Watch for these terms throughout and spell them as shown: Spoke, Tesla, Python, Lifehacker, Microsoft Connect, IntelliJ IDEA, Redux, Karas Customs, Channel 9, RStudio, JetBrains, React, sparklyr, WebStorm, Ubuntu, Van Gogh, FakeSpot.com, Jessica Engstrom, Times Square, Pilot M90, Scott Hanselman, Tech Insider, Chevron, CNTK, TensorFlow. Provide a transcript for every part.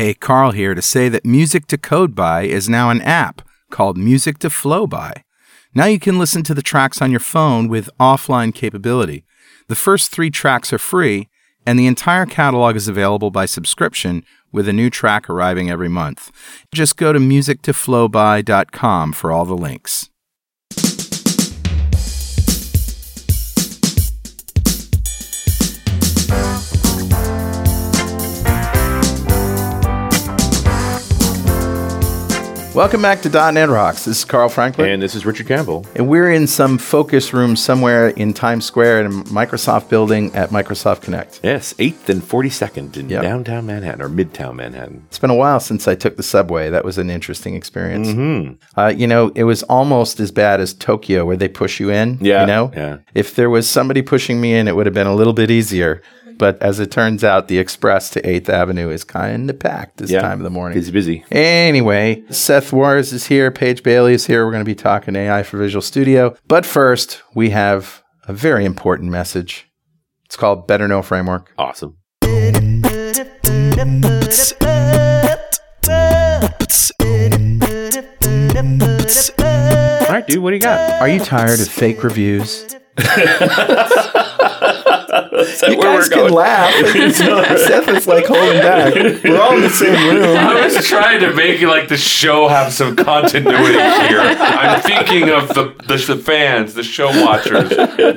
Hey, Carl here to say that Music to Code By is now an app called Music to Flow By. Now you can listen to the tracks on your phone with offline capability. The first 3 tracks are free, and the entire catalog is available by subscription with a new track arriving every month. Just go to musictoflowby.com for all the links. Welcome back to .NET Rocks. This is Carl Franklin. And this is Richard Campbell. And we're in some focus room somewhere in Times Square in a Microsoft building at Microsoft Connect. Yes, 8th and 42nd in downtown Manhattan or midtown Manhattan. It's been a while since I took the subway. That was an interesting experience. Mm-hmm. You know, it was almost as bad as Tokyo where they push you in, you know? Yeah. If there was somebody pushing me in, it would have been a little bit easier. But as it turns out, the express to 8th Avenue is kind of packed this time of the morning. It's busy. Anyway, Seth Juarez is here. Paige Bailey is here. We're going to be talking AI for Visual Studio. But first, we have a very important message. It's called Better Know Framework. Awesome. All right, dude, what do you got? Are you tired of fake reviews? You guys can laugh. Seth is like holding back. We're all in the same room. I was trying to make like the show have some continuity here. I'm thinking of the fans, the show watchers,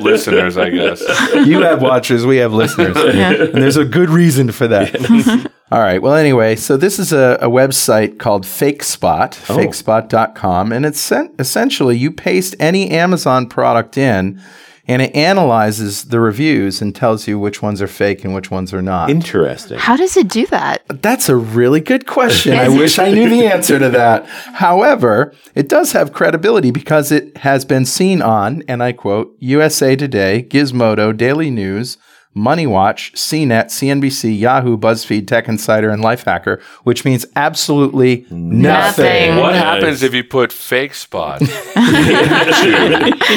listeners, I guess. You have watchers, we have listeners. Yeah. And there's a good reason for that. All right. Well, anyway, so this is a website called FakeSpot, FakeSpot.com. And it's essentially you paste any Amazon product in, and it analyzes the reviews and tells you which ones are fake and which ones are not. Interesting. How does it do that? That's a really good question. I wish I knew the answer to that. However, it does have credibility because it has been seen on, and I quote, USA Today, Gizmodo, Daily News, MoneyWatch, CNET, CNBC, Yahoo, BuzzFeed, Tech Insider, and Lifehacker, which means absolutely nothing. What happens if you put FakeSpot?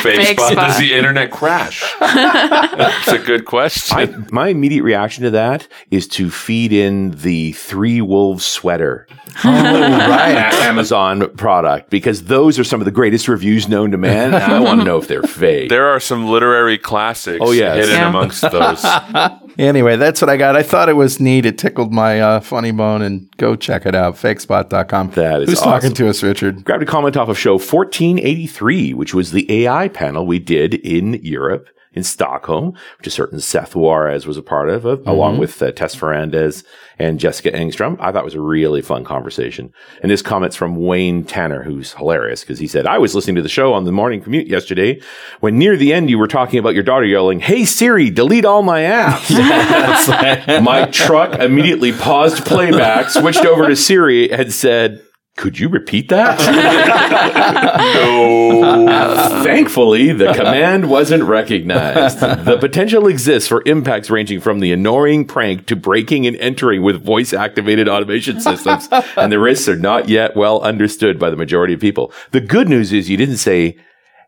FakeSpot. Does the internet crash? That's a good question. My immediate reaction to that is to feed in the three wolves sweater. Amazon product, because those are some of the greatest reviews known to man. And I want to know if they're fake. There are some literary classics hidden amongst those. Anyway, that's what I got. I thought it was neat. It tickled my funny bone, and go check it out, fakespot.com. That is Who's awesome. Talking to us, Richard? Grabbed a comment off of show 1483, which was the AI panel we did in Europe, in Stockholm, which a certain Seth Juarez was a part of, along with Tess Fernandez and Jessica Engstrom. I thought it was a really fun conversation. And this comment's from Wayne Tanner, who's hilarious, because he said, I was listening to the show on the morning commute yesterday when near the end you were talking about your daughter yelling, hey, Siri, delete all my apps. My truck immediately paused playback, switched over to Siri, and said, could you repeat that? No. Thankfully, the command wasn't recognized. The potential exists for impacts ranging from the annoying prank to breaking and entering with voice-activated automation systems, and the risks are not yet well understood by the majority of people. The good news is you didn't say,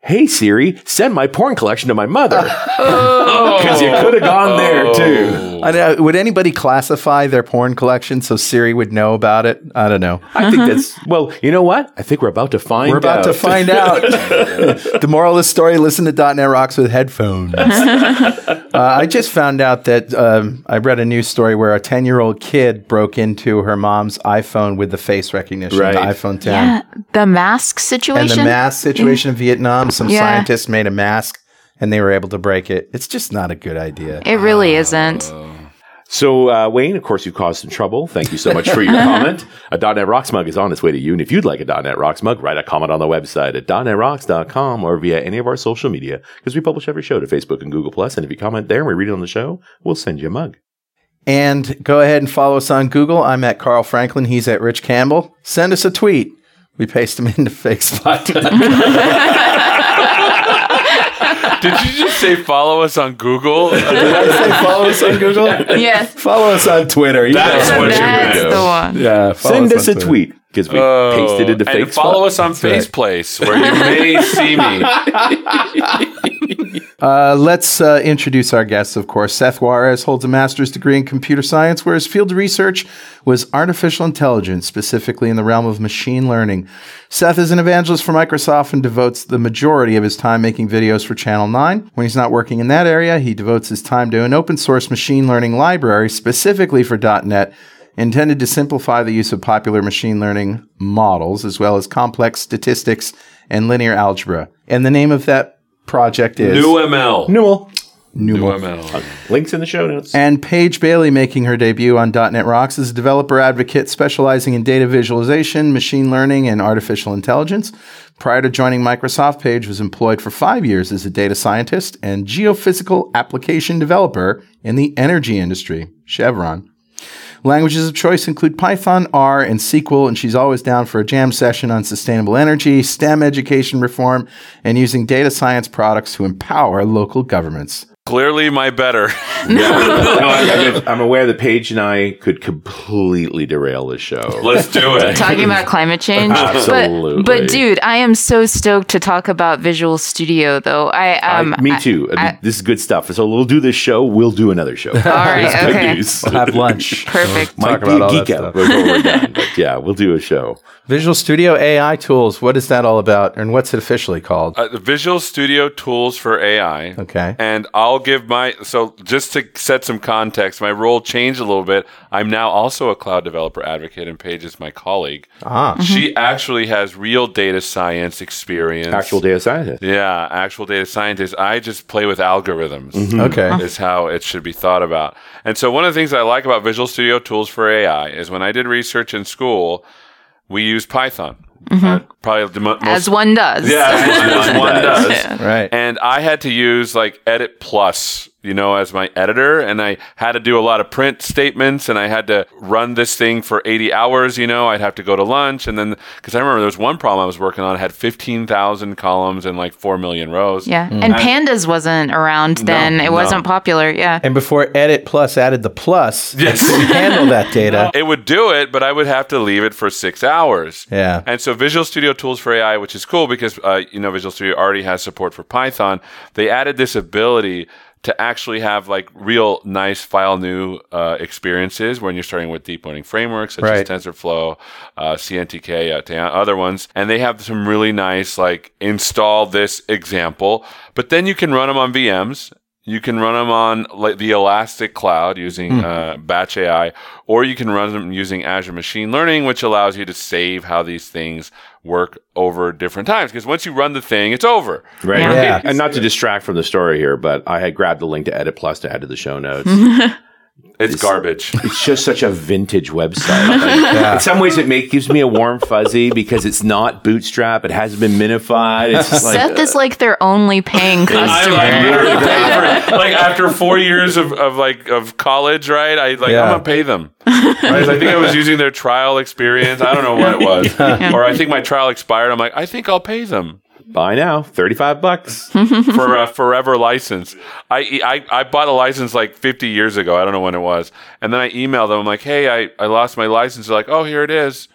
hey, Siri, send my porn collection to my mother. Because you could have gone there, too. I don't know. Would anybody classify their porn collection so Siri would know about it? I don't know. I think that's... Well, you know what? I think we're about to find out. We're about to find out. The moral of the story, listen to .NET Rocks with headphones. I just found out that I read a news story where a 10-year-old kid broke into her mom's iPhone with the face recognition, the iPhone 10. Yeah, the mask situation. And the mask situation in Vietnam. Some scientists made a mask, and they were able to break it. It's just not a good idea. It really isn't. So, Wayne, of course, you caused some trouble. Thank you so much for your comment. A .NET Rocks mug is on its way to you. And if you'd like a .NET Rocks mug, write a comment on the website at .NETRocks.com or via any of our social media, because we publish every show to Facebook and Google+. And if you comment there and we read it on the show, we'll send you a mug. And go ahead and follow us on Google. I'm at Carl Franklin. He's at Rich Campbell. Send us a tweet. We paste them into FakeSpot.com. Did you just say follow us on Google? Did I say follow us on Google? Yes. Follow us on Twitter. That's what you meant. That's the one. Yeah. Send us a tweet. because we pasted into FakeSpot. And follow us on FacePlace, where you may see me. Let's introduce our guests, of course. Seth Juarez holds a master's degree in computer science, where his field of research was artificial intelligence, specifically in the realm of machine learning. Seth is an evangelist for Microsoft and devotes the majority of his time making videos for Channel 9. When he's not working in that area, he devotes his time to an open source machine learning library specifically for .NET, intended to simplify the use of popular machine learning models, as well as complex statistics and linear algebra. And the name of that project is... NewML. Links in the show notes. And Paige Bailey, making her debut on .NET Rocks, is a developer advocate specializing in data visualization, machine learning, and artificial intelligence. Prior to joining Microsoft, Paige was employed for 5 years as a data scientist and geophysical application developer in the energy industry, Chevron. Languages of choice include Python, R, and SQL, and she's always down for a jam session on sustainable energy, STEM education reform, and using data science products to empower local governments. Clearly, my better. I'm aware that Paige and I could completely derail this show. Let's do it. Talking about climate change? Absolutely. But dude, I am so stoked to talk about Visual Studio, though. Me too. This is good stuff. So we'll do this show. We'll do another show. All right. Okay. We'll have lunch. Perfect. Might be a geek out before we're done. But yeah, we'll do a show. Visual Studio AI tools. What is that all about? And what's it officially called? Visual Studio Tools for AI. Okay. And I'll give my... So just to set some context, my role changed a little bit. I'm now also a cloud developer advocate, and Paige is my colleague. She actually has real data science experience. Actual data scientist. Yeah, actual data scientist. I just play with algorithms. Okay. Is how it should be thought about. And so one of the things I like about Visual Studio Tools for AI is when I did research in school, we used Python. Probably the most, as one does. Yeah, as one does. Yeah. Right. And I had to use like Edit Plus, you know, as my editor, and I had to do a lot of print statements, and I had to run this thing for 80 hours, you know, I'd have to go to lunch, and then, because I remember there was one problem I was working on, it had 15,000 columns and like 4 million rows. Yeah, and Pandas wasn't around then, it wasn't popular, And before Edit Plus added the plus, it couldn't handle that data. It would do it, but I would have to leave it for 6 hours. Yeah. And so Visual Studio Tools for AI, which is cool because, you know, Visual Studio already has support for Python, they added this ability to actually have like real nice file new experiences when you're starting with deep learning frameworks such as TensorFlow, CNTK, other ones. And they have some really nice like install this example, but then you can run them on VMs. You can run them on like the Elastic Cloud using Batch AI, or you can run them using Azure Machine Learning, which allows you to save how these things work over different times. Because once you run the thing, it's over. Right. Yeah. Yeah. And not to distract from the story here, but I had grabbed the link to Edit Plus to add to the show notes. It's garbage. It's just such a vintage website. In some ways, it gives me a warm fuzzy because it's not bootstrap. It hasn't been minified. It's just Seth is like their only paying customer. Like after 4 years of college, right? I'm gonna pay them. Right? I think I was using their trial experience. I don't know what it was, or I think my trial expired. I'm like, I think I'll pay them. Buy now, $35 for a forever license. I bought a license like 50 years ago. I don't know when it was. And then I emailed them. I'm like, hey, I lost my license. They're like, oh, here it is.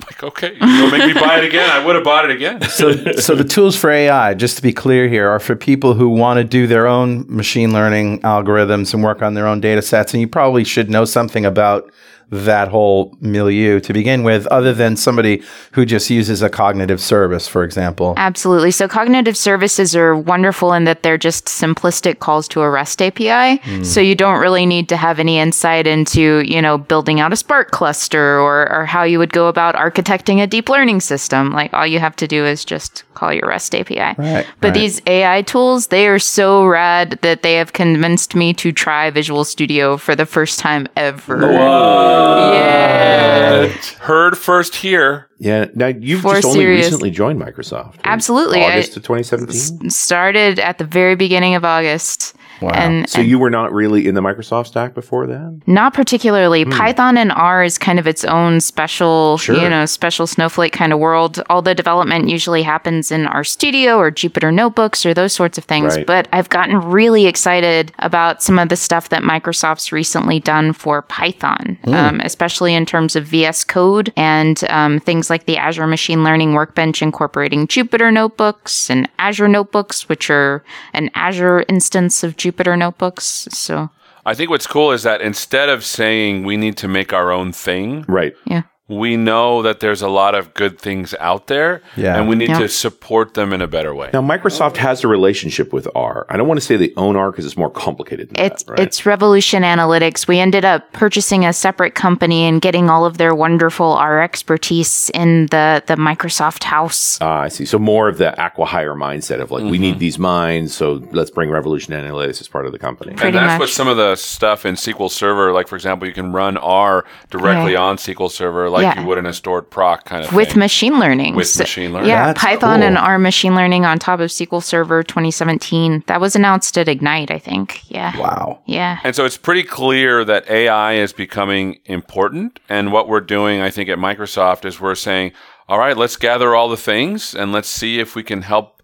I'm like, okay, you'll make me buy it again. I would have bought it again. So the tools for AI, just to be clear here, are for people who want to do their own machine learning algorithms and work on their own data sets. And you probably should know something about that whole milieu to begin with, other than somebody who just uses a cognitive service, for example. Absolutely. So cognitive services are wonderful in that they're just simplistic calls to a REST API. So you don't really need to have any insight into, you know, building out a Spark cluster or how you would go about architecting a deep learning system. Like all you have to do is just call your REST API. These AI tools, they are so rad that they have convinced me to try Visual Studio for the first time ever. Yeah. Heard first here. Yeah. Now, you've recently joined Microsoft. Absolutely. August of 2017? Started at the very beginning of August. Wow. So you were not really in the Microsoft stack before then? Not particularly. Python and R is kind of its own special, special snowflake kind of world. All the development usually happens in RStudio or Jupyter Notebooks or those sorts of things. Right. But I've gotten really excited about some of the stuff that Microsoft's recently done for Python, especially in terms of VS Code and things like the Azure Machine Learning Workbench incorporating Jupyter Notebooks and Azure Notebooks, which are an Azure instance of Jupyter Notebooks. So I think what's cool is that instead of saying we need to make our own thing, right? Yeah. We know that there's a lot of good things out there, and we need to support them in a better way. Now, Microsoft has a relationship with R. I don't want to say they own R because it's more complicated than that, right? It's Revolution Analytics. We ended up purchasing a separate company and getting all of their wonderful R expertise in the Microsoft house. Ah, I see. So more of the acqui-hire mindset of like, we need these minds, so let's bring Revolution Analytics as part of the company. Pretty much. What some of the stuff in SQL Server, like for example, you can run R directly on SQL Server, you would in a stored proc kind of thing. With machine learning. Yeah, that's Python and R machine learning on top of SQL Server 2017. That was announced at Ignite, I think. Yeah. Wow. Yeah. And so it's pretty clear that AI is becoming important. And what we're doing, I think, at Microsoft is we're saying, all right, let's gather all the things and let's see if we can help,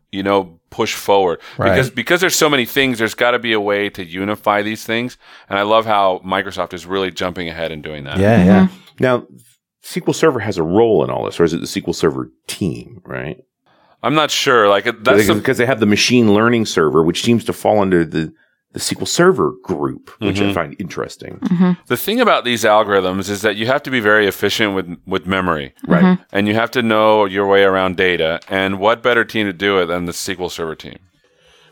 push forward. Right. Because there's so many things, there's got to be a way to unify these things. And I love how Microsoft is really jumping ahead and doing that. Yeah, yeah. Now, SQL Server has a role in all this, or is it the SQL Server team, right? I'm not sure. Because they have the machine learning server, which seems to fall under the SQL Server group, which I find interesting. The thing about these algorithms is that you have to be very efficient with memory, right? And you have to know your way around data. And what better team to do it than the SQL Server team?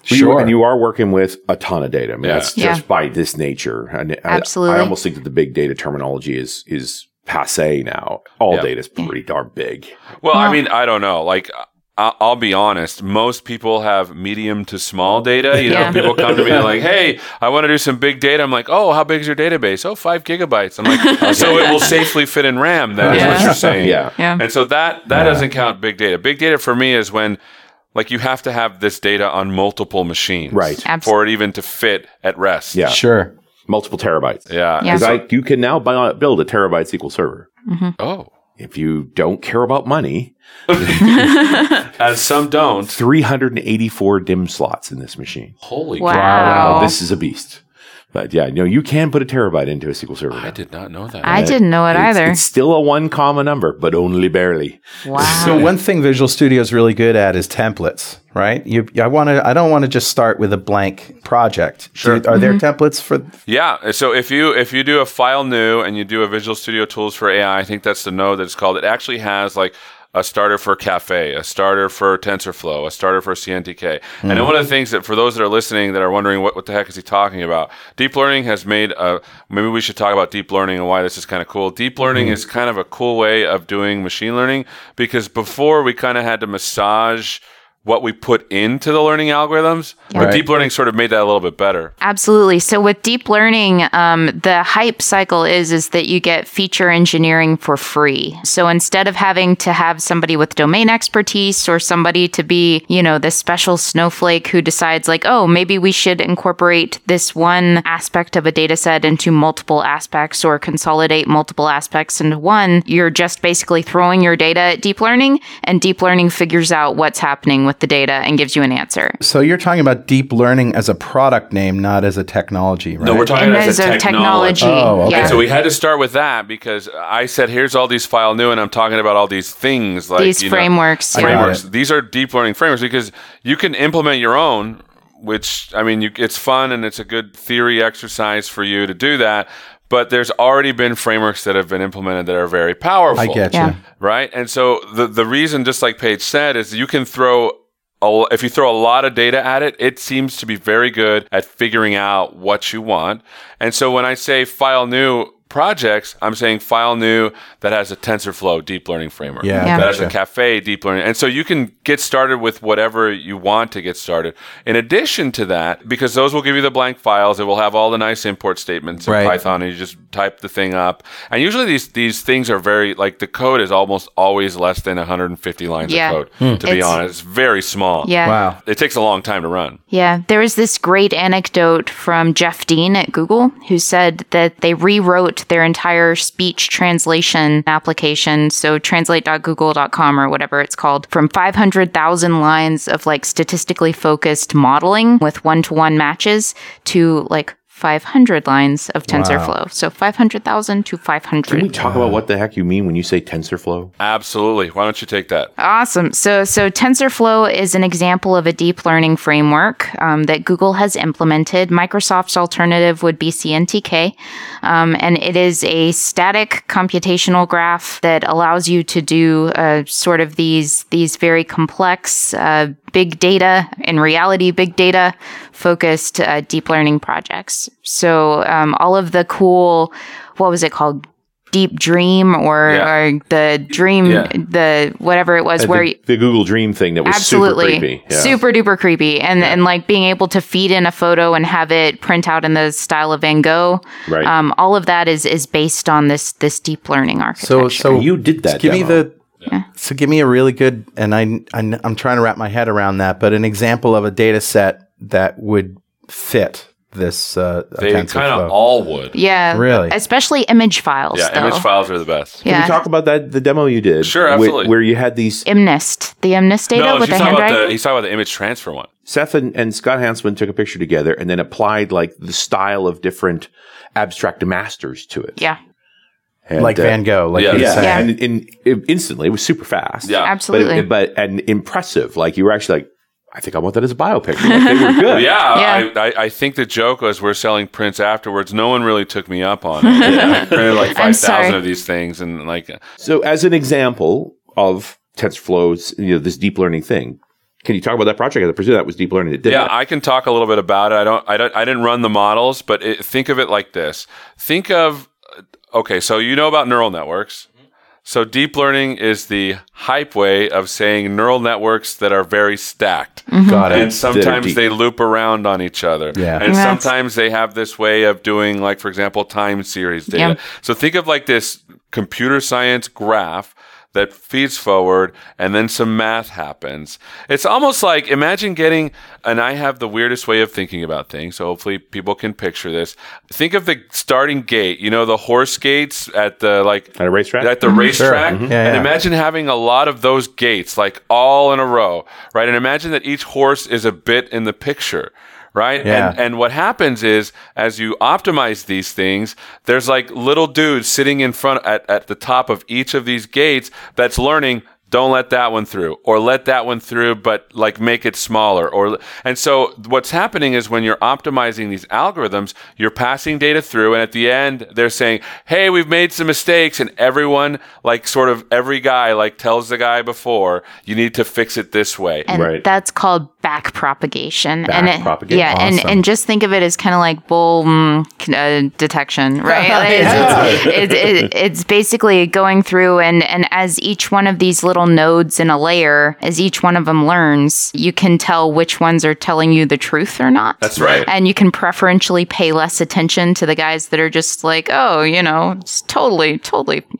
Sure. And you are working with a ton of data. I mean, that's just by this nature. And absolutely. I almost think that the big data terminology is passe now. All data is pretty darn big. Well, I mean, I don't know. I'll be honest. Most people have medium to small data. People come to me and like, hey, I want to do some big data. I'm like, oh, how big is your database? Oh, 5 gigabytes. I'm like, so it will safely fit in RAM. That's what you're saying. And so that doesn't count big data. Big data for me is when you have to have this data on multiple machines for it even to fit at rest. Yeah, sure. Multiple terabytes. Yeah. Because you can now build a terabyte SQL Server. Oh. If you don't care about money. As some don't. 384 DIMM slots in this machine. Holy cow. Wow. This is a beast. But you can put a terabyte into a SQL Server. I did not know that. I didn't know it either. It's still a 1, number, but only barely. Wow. So one thing Visual Studio is really good at is templates, right? I don't want to just start with a blank project. Sure. Are there templates for? Yeah. So if you do a file new and you do a Visual Studio Tools for AI, I think that's the node that it's called. It actually has a starter for Cafe, a starter for TensorFlow, a starter for CNTK. And then one of the things that for those that are listening that are wondering what the heck is he talking about, deep learning has made maybe we should talk about deep learning and why this is kind of cool. Deep learning is kind of a cool way of doing machine learning because before we kind of had to massage what we put into the learning algorithms, but deep learning sort of made that a little bit better. Absolutely. So with deep learning, the hype cycle is that you get feature engineering for free. So instead of having to have somebody with domain expertise or somebody to be, this special snowflake who decides maybe we should incorporate this one aspect of a data set into multiple aspects or consolidate multiple aspects into one, you're just basically throwing your data at deep learning and deep learning figures out what's happening with the data and gives you an answer. So you're talking about deep learning as a product name, not as a technology, right? No, we're talking about as a technology. Oh, okay. Yeah. So we had to start with that because I said, here's all these file new, and I'm talking about all these things. These frameworks. Frameworks. These are deep learning frameworks because you can implement your own, which, I mean, it's fun and it's a good theory exercise for you to do that. But there's already been frameworks that have been implemented that are very powerful. I get you. Right? And so the reason, just like Paige said, is you can throw... If you throw a lot of data at it, it seems to be very good at figuring out what you want. And so when I say file new projects, I'm saying file new that has a TensorFlow deep learning framework. Yeah. That has a Cafe deep learning. And so you can get started with whatever you want to get started. In addition to that, because those will give you the blank files, it will have all the nice import statements in Python, and you just type the thing up. And usually these things are very, like the code is almost always less than 150 lines of code, to be honest. It's very small. Yeah. Wow. It takes a long time to run. Yeah. There is this great anecdote from Jeff Dean at Google, who said that they rewrote their entire speech translation application. So translate.google.com or whatever it's called, from 500,000 lines of like statistically focused modeling with one-to-one matches to like 500 lines of TensorFlow. Wow. So 500,000 to 500. Can we talk about what the heck you mean when you say TensorFlow? Absolutely. Why don't you take that? Awesome. So TensorFlow is an example of a deep learning framework that Google has implemented. Microsoft's alternative would be CNTK. And it is a static computational graph that allows you to do sort of these very complex big data, in reality, big data focused deep learning projects. So all of the cool, what was it called? Deep Dream or the Dream, the whatever it was. The Google Dream thing that was absolutely super creepy. Yeah. Super duper creepy. And like being able to feed in a photo and have it print out in the style of Van Gogh. Right. All of that is based on this deep learning architecture. So you did that. Give me the... Yeah. So give me a really good, and I'm trying to wrap my head around that, but an example of a data set that would fit this. They kind of all would. Yeah. Really? Especially image files. Yeah, though. Image files are the best. Yeah. Can we talk about that, the demo you did? Sure, absolutely. Where you had these... The MNIST data with the handwriting? He's talking about the image transfer one. Seth and Scott Hanselman took a picture together and then applied like the style of different abstract masters to it. Yeah. And, like Van Gogh. And instantly, it was super fast. Yeah. Absolutely. But impressive. Like, you were actually like, I think I want that as a biopic. Like, they were good. I think the joke was we're selling prints afterwards. No one really took me up on it. I printed like 5,000 of these things. And like. So, as an example of TensorFlow's, this deep learning thing, can you talk about that project? I presume that was deep learning that did it. Yeah, I can talk a little bit about it. I didn't run the models, but think of it like this. Okay, so you know about neural networks. So deep learning is the hype way of saying neural networks that are very stacked. Mm-hmm. Got it. And sometimes they loop around on each other. Yeah. And sometimes they have this way of doing, like, for example, time series data. Yeah. So think of like this computer science graph that feeds forward, and then some math happens. It's almost like, imagine I have the weirdest way of thinking about things, so hopefully people can picture this. Think of the starting gate, the horse gates at a racetrack? At the racetrack. Sure. Mm-hmm. Yeah, and imagine having a lot of those gates, like all in a row, right? And imagine that each horse is a bit in the picture. Right? Yeah. And what happens is, as you optimize these things, there's like little dudes sitting in front at the top of each of these gates that's learning, don't let that one through, or let that one through, but like make it smaller. And so what's happening is when you're optimizing these algorithms, you're passing data through, and at the end, they're saying, hey, we've made some mistakes, and everyone, like sort of every guy, like tells the guy before, you need to fix it this way. And that's called backpropagation. Awesome. and just think of it as kind of like bull detection, right? It's basically going through, and as each one of these little nodes in a layer, as each one of them learns, you can tell which ones are telling you the truth or not. That's right. And you can preferentially pay less attention to the guys that are just like, oh, it's totally.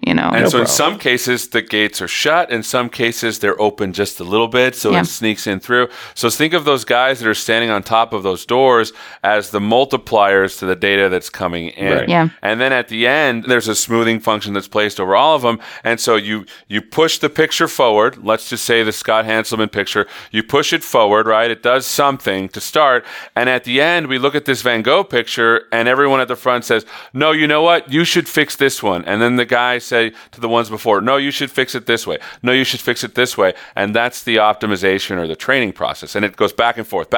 And so in some cases, the gates are shut. In some cases, they're open just a little bit, so it sneaks in through. So think of those guys that are standing on top of those doors as the multipliers to the data that's coming in. Right. Yeah. And then at the end, there's a smoothing function that's placed over all of them. And so you push the picture forward. Let's just say the Scott Hanselman picture. You push it forward, right? It does something to start. And at the end, we look at this Van Gogh picture, and everyone at the front says, no, you know what? You should fix this one. And then the guy say to the ones before, no, you should fix it this way. No, you should fix it this way. And that's the optimization or the training process. And it goes back and forth.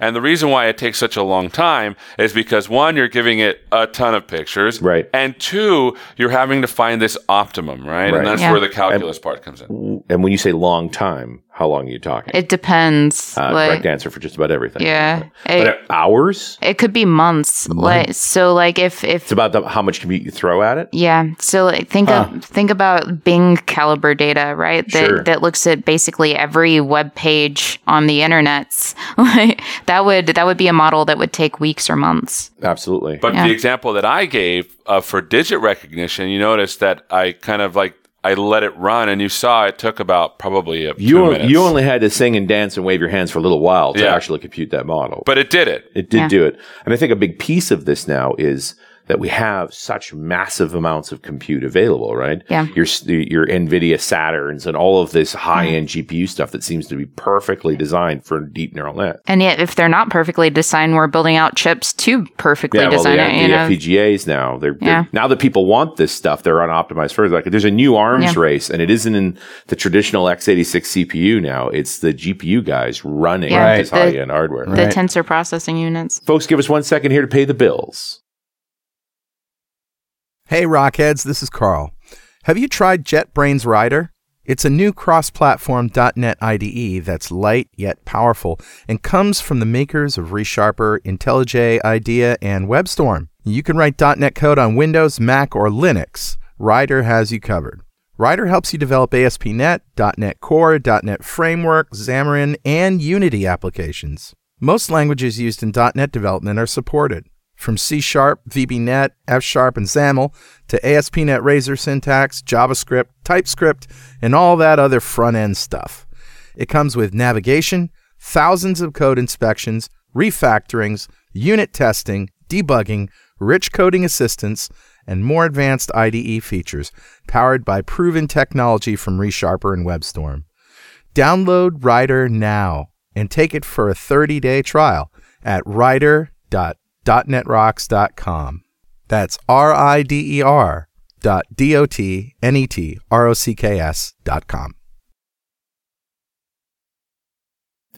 And the reason why it takes such a long time is because, one, you're giving it a ton of pictures. Right. And two, you're having to find this optimum, right? And that's where the calculus part comes in. person. And when you say long time, how long are you talking? It depends. Correct answer for just about everything. Yeah. But hours? It could be months. If it's about how much compute you throw at it? Yeah. So think about Bing Caliber data, right? That looks at basically every web page on the internets. That would be a model that would take weeks or months. Absolutely. But the example that I gave for digit recognition, you notice that I kind of I let it run, and you saw it took about probably 2 minutes. You only had to sing and dance and wave your hands for a little while to actually compute that model. But it did it. It did do it. And I think a big piece of this now is that we have such massive amounts of compute available, right? Yeah. Your NVIDIA Saturns and all of this high-end GPU stuff that seems to be perfectly designed for deep neural net. And yet, if they're not perfectly designed, we're building out chips to perfectly design it. The FPGAs now, they're now that people want this stuff, they're unoptimized further. Like, there's a new arms race, and it isn't in the traditional x86 CPU now. It's the GPU guys running this high-end hardware. The tensor processing units. Folks, give us 1 second here to pay the bills. Hey Rockheads, this is Carl. Have you tried JetBrains Rider? It's a new cross-platform .NET IDE that's light yet powerful and comes from the makers of ReSharper, IntelliJ, IDEA, and WebStorm. You can write .NET code on Windows, Mac, or Linux. Rider has you covered. Rider helps you develop ASP.NET, .NET Core, .NET Framework, Xamarin, and Unity applications. Most languages used in .NET development are supported. From C#, VB.NET, F# and XAML to ASP.NET Razor syntax, JavaScript, TypeScript, and all that other front-end stuff. It comes with navigation, thousands of code inspections, refactorings, unit testing, debugging, rich coding assistance, and more advanced IDE features powered by proven technology from ReSharper and WebStorm. Download Rider now and take it for a 30-day trial at rider.com. .NETRocks.com. That's RIDER.DOTNETROCKS.com.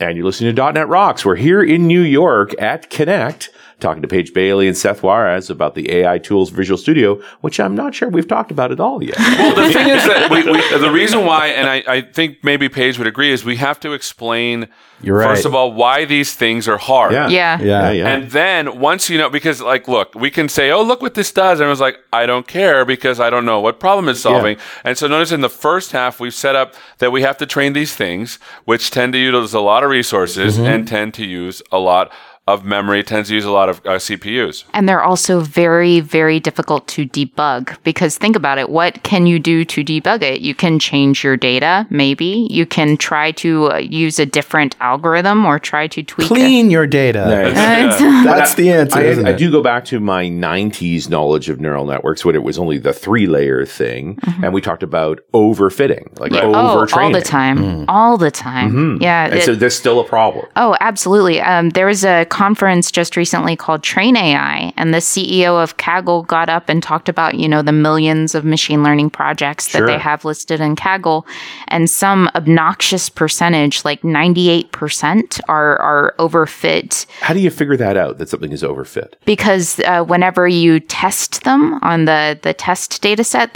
And you're listening to .NET Rocks. We're here in New York at Connect, talking to Paige Bailey and Seth Juarez about the AI tools Visual Studio, which I'm not sure we've talked about at all yet. Well, the thing is that we the reason why, and I think maybe Paige would agree, is we have to explain, first of all, why these things are hard. Yeah. And then once you know, because look, we can say, oh, look what this does. And I was like, I don't care because I don't know what problem it's solving. Yeah. And so notice in the first half, we've set up that we have to train these things, which tend to utilize a lot of resources and tend to use a lot of memory, tends to use a lot of CPUs. And they're also very, very difficult to debug because think about it. What can you do to debug it? You can change your data, maybe. You can try to use a different algorithm or try to tweak Clean your data. Nice. That's the answer. I do go back to my 90s knowledge of neural networks when it was only the 3-layer thing. Mm-hmm. And we talked about overfitting, overtraining. All the time. Mm. All the time. Mm-hmm. Yeah. And so there's still a problem. Oh, absolutely. There was a conference just recently called Train AI, and the CEO of Kaggle got up and talked about, the millions of machine learning projects that they have listed in Kaggle, and some obnoxious percentage, like 98% are overfit. How do you figure that out, that something is overfit? Because whenever you test them on the test data set,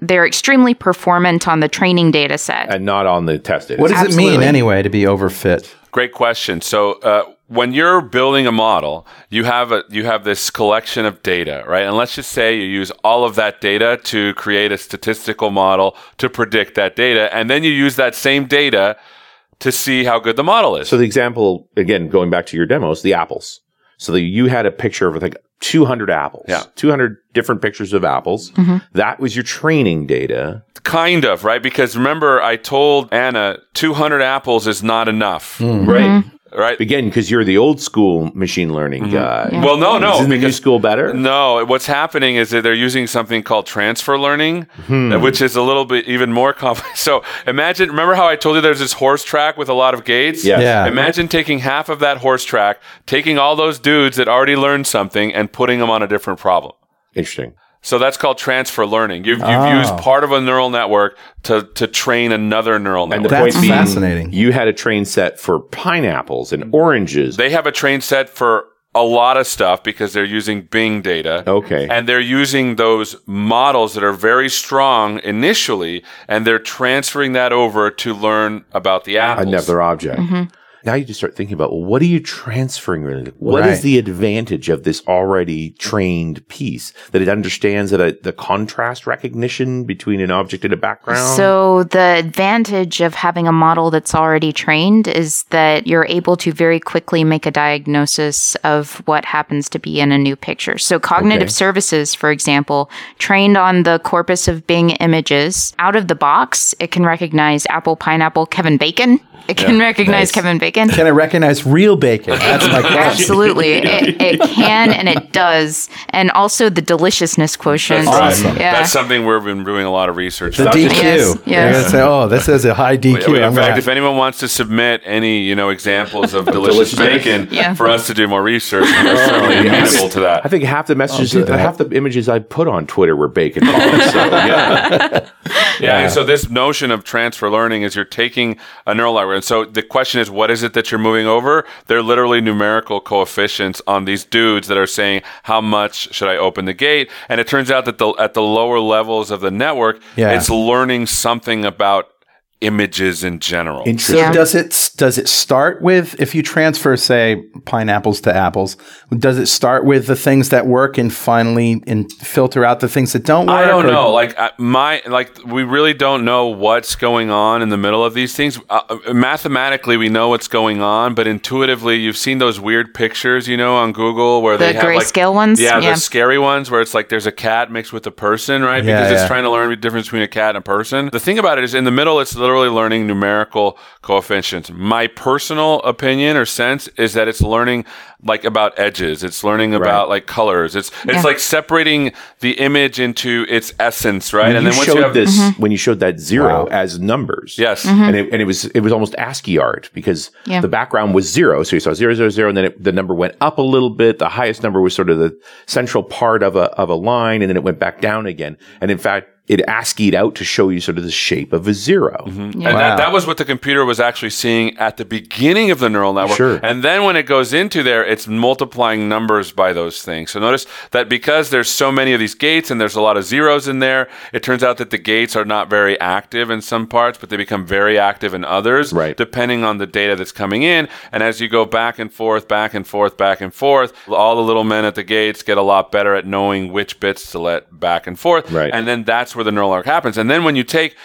they're extremely performant on the training data set. And not on the test data set. What does it mean, anyway, to be overfit? Great question. So, when you're building a model, you have this collection of data, right? And let's just say you use all of that data to create a statistical model to predict that data, and then you use that same data to see how good the model is. So the example, again, going back to your demos, the apples. So you had a picture of, 200 apples. Yeah. 200 different pictures of apples. Mm-hmm. That was your training data. Kind of, right? Because remember, I told Anna, 200 apples is not enough. Mm-hmm. Right. Right. Again, because you're the old school machine learning guy. Yeah. Well, no. Isn't the new school better? No. What's happening is that they're using something called transfer learning, which is a little bit even more complex. So imagine, remember how I told you there's this horse track with a lot of gates? Yes. Yeah. Imagine taking half of that horse track, taking all those dudes that already learned something and putting them on a different problem. Interesting. So that's called transfer learning. You've used part of a neural network to train another neural network. And the point being, fascinating. You had a train set for pineapples and oranges. They have a train set for a lot of stuff because they're using Bing data. Okay. And they're using those models that are very strong initially, and they're transferring that over to learn about the apples. Another object. Mm-hmm. Now you just start thinking about, well, what are you transferring? What is the advantage of this already trained piece? That it understands that the contrast recognition between an object and a background? So the advantage of having a model that's already trained is that you're able to very quickly make a diagnosis of what happens to be in a new picture. So cognitive services, for example, trained on the corpus of Bing images. Out of the box, it can recognize apple, pineapple, Kevin Bacon. It can recognize Kevin Bacon. Can it recognize real bacon? That's my question. Absolutely. It can, and it does. And also the deliciousness quotient. That's awesome. Yeah. That's something we've been doing a lot of research. The DQ. Yes. You're going to say, oh, this is a high DQ. In fact, if anyone wants to submit any examples of delicious bacon for us to do more research, we're certainly amenable to that. I think half the messages, half the images I put on Twitter were bacon. And so this notion of transfer learning is you're taking a neural algorithm. So the question is, what is it that you're moving over? They're literally numerical coefficients on these dudes that are saying, how much should I open the gate? And it turns out that at the lower levels of the network, it's learning something about images in general. Interesting. Yeah. Does it start with, if you transfer, say, pineapples to apples, does it start with the things that work and finally filter out the things that don't work? I don't know. We really don't know what's going on in the middle of these things. Mathematically, we know what's going on, but intuitively, you've seen those weird pictures, on Google where they have the grayscale ones. Yeah, the scary ones where it's like there's a cat mixed with a person, right? Yeah, because it's trying to learn the difference between a cat and a person. The thing about it is, in the middle, it's literally learning numerical coefficients. My personal opinion or sense is that it's learning about edges. It's learning about colors. It's like separating the image into its essence, right? And then once you have this, when you showed that zero as numbers, and it was almost ASCII art because the background was zero, so you saw 0, 0, 0, and then the number went up a little bit. The highest number was sort of the central part of a line, and then it went back down again. And in fact, it ASCII'd out to show you sort of the shape of a zero. Mm-hmm. Yeah. And that was what the computer was actually seeing at the beginning of the neural network. Sure. And then when it goes into there, it's multiplying numbers by those things. So notice that because there's so many of these gates and there's a lot of zeros in there, it turns out that the gates are not very active in some parts, but they become very active in others, depending on the data that's coming in. And as you go back and forth, back and forth, back and forth, all the little men at the gates get a lot better at knowing which bits to let back and forth. Right. And then that's where the neural arc happens. And then when you take,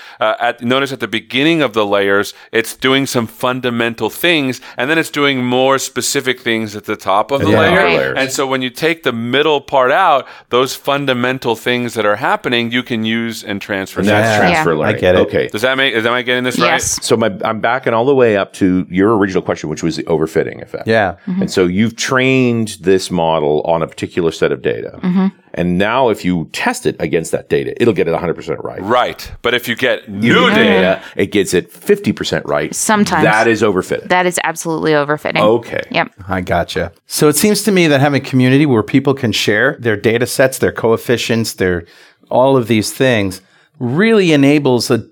notice at the beginning of the layers, it's doing some fundamental things, and then it's doing more specific things at the top of the layer. And so when you take the middle part out, those fundamental things that are happening, you can use and transfer. And that's transfer learning. I get it. Okay. Am I getting this right? Yes. So I'm backing all the way up to your original question, which was the overfitting effect. Yeah. Mm-hmm. And so you've trained this model on a particular set of data. Mm-hmm. And now if you test it against that data, it'll get it 100% right. Right. But if you get new data, it gets it 50% right. Sometimes. That is overfitting. That is absolutely overfitting. Okay. Yep. I gotcha. So it seems to me that having a community where people can share their data sets, their coefficients, their all of these things really enables a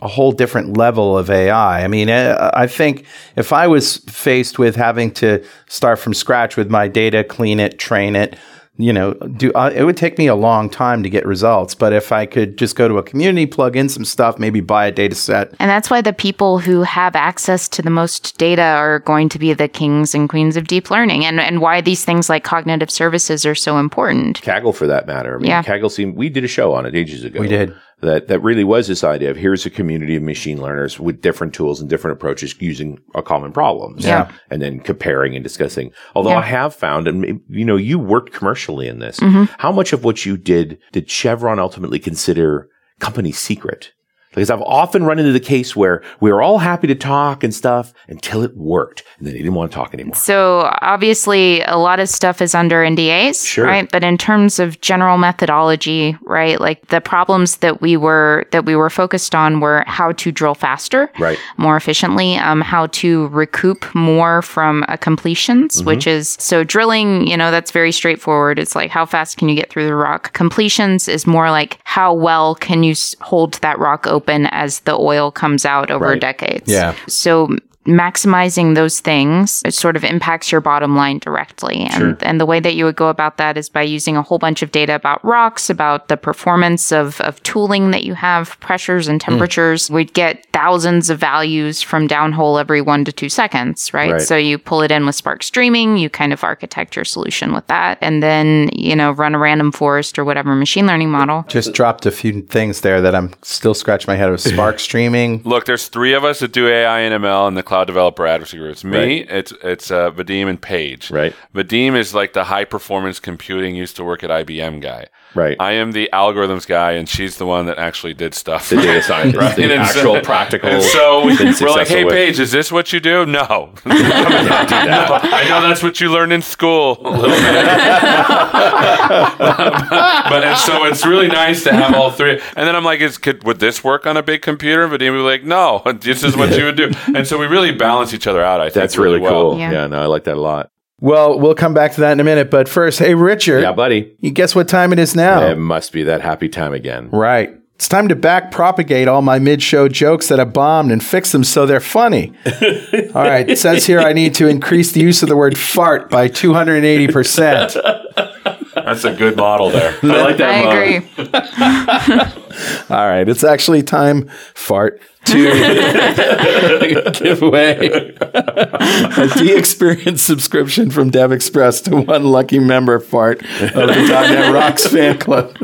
whole different level of AI. I mean, I think if I was faced with having to start from scratch with my data, clean it, train it, it would take me a long time to get results. But if I could just go to a community, plug in some stuff, maybe buy a data set. And that's why the people who have access to the most data are going to be the kings and queens of deep learning, and why these things like cognitive services are so important. Kaggle, for that matter. I mean, Kaggle we did a show on it ages ago. We did. That really was this idea of here's a community of machine learners with different tools and different approaches using a common problem. Yeah. And then comparing and discussing. Although I have found, and you worked commercially in this. Mm-hmm. How much of what you did Chevron ultimately consider company secret? Because I've often run into the case where we were all happy to talk and stuff until it worked. And then they didn't want to talk anymore. So obviously, a lot of stuff is under NDAs, right? But in terms of general methodology, right? Like the problems that we were focused on were how to drill faster, more efficiently, how to recoup more from completions, which is, so drilling, that's very straightforward. It's like, how fast can you get through the rock? Completions is more like, how well can you hold that rock open as the oil comes out over decades. Yeah. So maximizing those things, it sort of impacts your bottom line directly. And, sure. and the way that you would go about that is by using a whole bunch of data about rocks, about the performance of tooling that you have, pressures and temperatures. We'd get thousands of values from downhole every 1 to 2 seconds, right? So you pull it in with Spark Streaming, you kind of architect your solution with that, and then, you know, run a random forest or whatever machine learning model. Just dropped a few things there that I'm still scratching my head with. Spark Streaming. Look, there's three of us that do AI and ML in the Cloud Developer Advocacy Group. It's me, it's Vadim and Paige. Right. Vadim is like the high performance computing, used to work at IBM guy. Right. I am the algorithms guy, and she's the one that actually did stuff. The data science, right? The actual practical. And so we're like, hey, Paige, is this what you do? No. I know that's what you learned in school. A little bit. And so it's really nice to have all three. And then I'm like, would this work on a big computer? But he would be like, no, this is what you would do. And so we really balance each other out, I think. That's really cool. Well. Yeah, no, I like that a lot. Well, we'll come back to that in a minute. But first, hey, Richard. Yeah, buddy. You guess what time it is now? It must be that happy time again. Right. It's time to backpropagate all my mid-show jokes that I bombed and fix them so they're funny. All right. It says here I need to increase the use of the word fart by 280%. That's a good model there. I like that model. I agree. All right. It's actually time, fart, to give away a D-Experience subscription from DevExpress to one lucky member, fart, of the .NET Rocks fan club.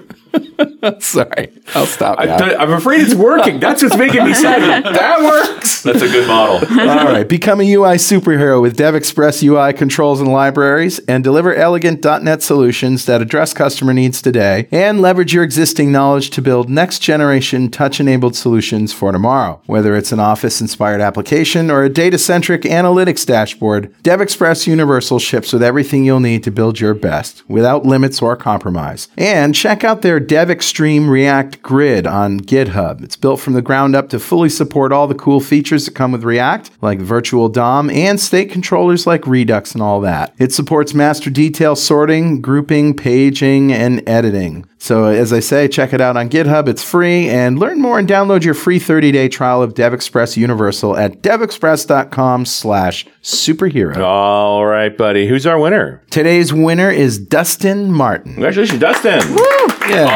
Sorry, I'll stop now. I'm afraid it's working. That's what's making me sad. That works. That's a good model. All right. Become a UI superhero with DevExpress UI controls and libraries, and deliver elegant .NET solutions that address customer needs today, and leverage your existing knowledge to build next-generation touch-enabled solutions for tomorrow. Whether it's an Office-inspired application or a data-centric analytics dashboard, DevExpress Universal ships with everything you'll need to build your best, without limits or compromise. And check out their DevExtreme React Grid on GitHub. It's built from the ground up to fully support all the cool features that come with React, like virtual DOM and state controllers like Redux and all that. It supports master detail sorting, grouping, paging, and editing. So as I say, check it out on GitHub. It's free. And learn more and download your free 30-day trial of DevExpress Universal at devexpress.com/superhero. All right, buddy. Who's our winner? Today's winner is Dustin Martin. Congratulations, Dustin. Woo! Yeah.